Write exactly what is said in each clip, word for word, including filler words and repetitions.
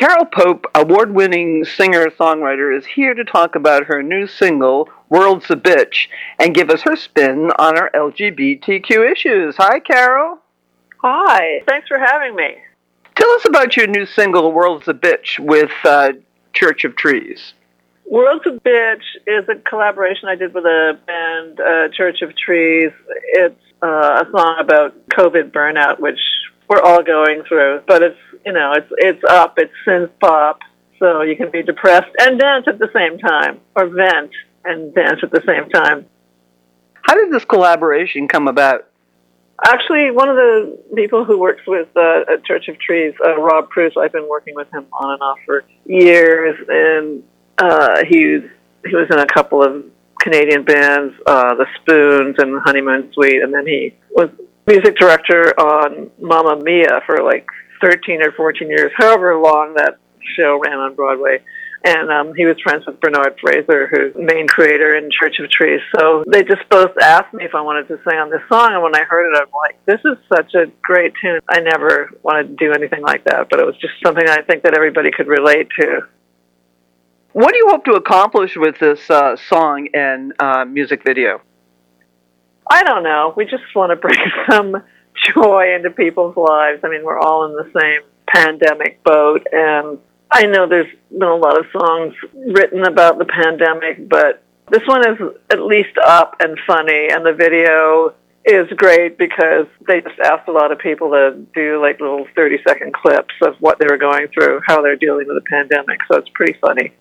Carol Pope, award-winning singer-songwriter, is here to talk about her new single, World's a Bitch, and give us her spin on our L G B T Q issues. Hi, Carol. Hi. Thanks for having me. Tell us about your new single, World's a Bitch, with uh, Church of Trees. World's a Bitch is a collaboration I did with a band, uh, Church of Trees. It's uh, a song about COVID burnout, which we're all going through, but it's, you know, it's it's up, it's synth pop, so you can be depressed and dance at the same time, or vent and dance at the same time. How did this collaboration come about? Actually, one of the people who works with uh, at Church of Trees, uh, Rob Pruce, I've been working with him on and off for years, and uh, he, he was in a couple of Canadian bands, uh, The Spoons and The Honeymoon Suite, and then he was music director on Mamma Mia for like thirteen or fourteen years, however long that show ran on Broadway. And um, he was friends with Bernard Fraser, who's main creator in Church of Trees. So they just both asked me if I wanted to sing on this song. And when I heard it, I'm like, this is such a great tune. I never wanted to do anything like that, but it was just something I think that everybody could relate to. What do you hope to accomplish with this uh, song and uh, music video? I don't know. We just want to bring some joy into people's lives. I mean, we're all in the same pandemic boat, and I know there's been a lot of songs written about the pandemic, but this one is at least up and funny, and the video is great because they just asked a lot of people to do like little thirty-second clips of what they were going through, how they're dealing with the pandemic, so it's pretty funny.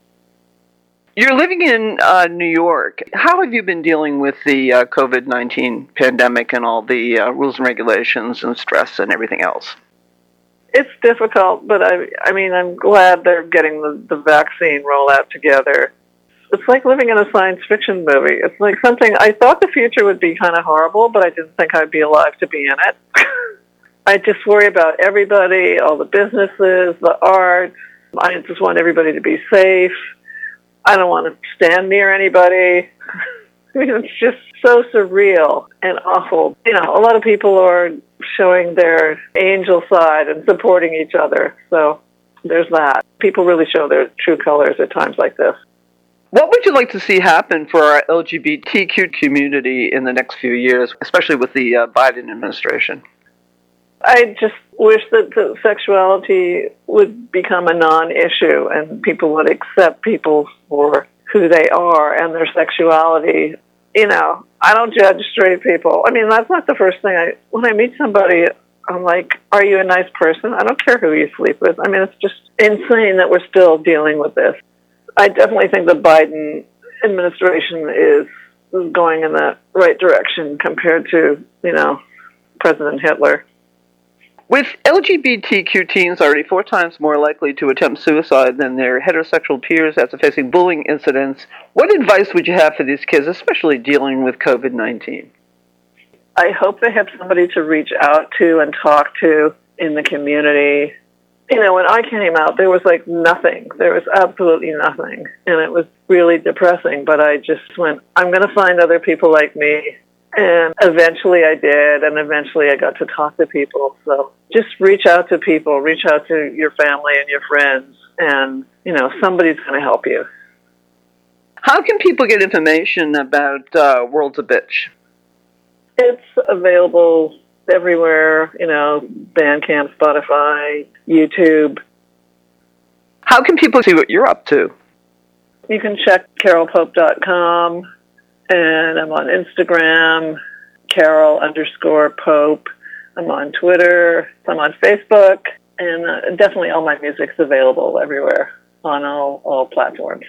You're living in uh, New York. How have you been dealing with the uh, COVID nineteen pandemic and all the uh, rules and regulations and stress and everything else? It's difficult, but I, I mean, I'm glad they're getting the, the vaccine rollout together. It's like living in a science fiction movie. It's like something, I thought the future would be kind of horrible, but I didn't think I'd be alive to be in it. I just worry about everybody, all the businesses, the art. I just want everybody to be safe. I don't want to stand near anybody. I mean, it's just so surreal and awful. You know, a lot of people are showing their angel side and supporting each other. So there's that. People really show their true colors at times like this. What would you like to see happen for our L G B T Q community in the next few years, especially with the uh, Biden administration? I just wish that the sexuality would become a non-issue and people would accept people for who they are and their sexuality. You know, I don't judge straight people. I mean, that's not the first thing. I When I meet somebody, I'm like, are you a nice person? I don't care who you sleep with. I mean, it's just insane that we're still dealing with this. I definitely think the Biden administration is going in the right direction compared to, you know, President Hitler. With L G B T Q teens already four times more likely to attempt suicide than their heterosexual peers after facing bullying incidents, what advice would you have for these kids, especially dealing with COVID nineteen? I hope they have somebody to reach out to and talk to in the community. You know, when I came out, there was like nothing. There was absolutely nothing. And it was really depressing, but I just went, I'm going to find other people like me. And eventually I did, and eventually I got to talk to people. So just reach out to people, reach out to your family and your friends, and, you know, somebody's going to help you. How can people get information about uh, World's a Bitch? It's available everywhere, you know, Bandcamp, Spotify, YouTube. How can people see what you're up to? You can check carol pope dot com. And I'm on Instagram, Carol underscore Pope. I'm on Twitter. I'm on Facebook. And uh, definitely all my music's available everywhere on all, all platforms.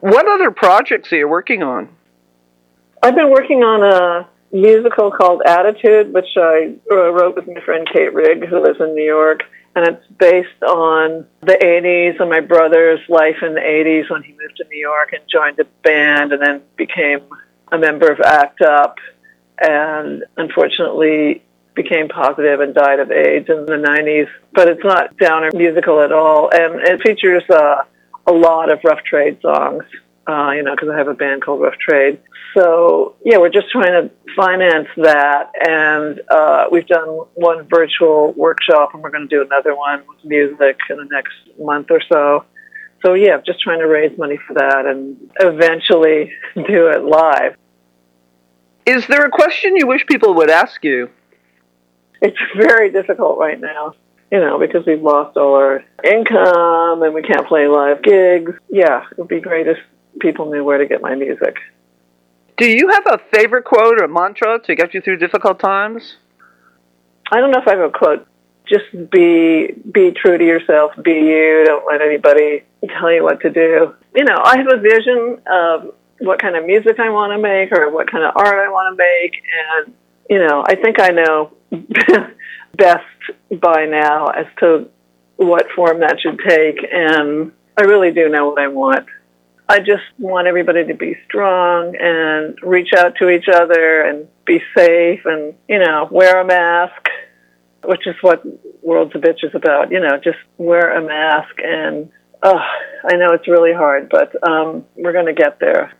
What other projects are you working on? I've been working on a musical called Attitude, which I wrote with my friend Kate Rigg, who lives in New York. And it's based on the eighties and my brother's life in the eighties when he moved to New York and joined a band and then became a member of ACT UP and unfortunately became positive and died of AIDS in the nineties. But it's not downer musical at all. And it features uh, a lot of Rough Trade songs. uh, you know, because I have a band called Rough Trade. So, yeah, we're just trying to finance that. And uh, we've done one virtual workshop, and we're going to do another one with music in the next month or so. So, yeah, just trying to raise money for that and eventually do it live. Is there a question you wish people would ask you? It's very difficult right now, you know, because we've lost all our income and we can't play live gigs. Yeah, it would be great if people knew where to get my music. Do you have a favorite quote or mantra to get you through difficult times? I don't know if I have a quote. Just be be true to yourself. Be you. Don't let anybody tell you what to do. You know, I have a vision of what kind of music I want to make or what kind of art I want to make. And, you know, I think I know best by now as to what form that should take. And I really do know what I want. I just want everybody to be strong and reach out to each other and be safe and, you know, wear a mask, which is what World's a Bitch is about. You know, just wear a mask and, oh, I know it's really hard, but um, we're going to get there.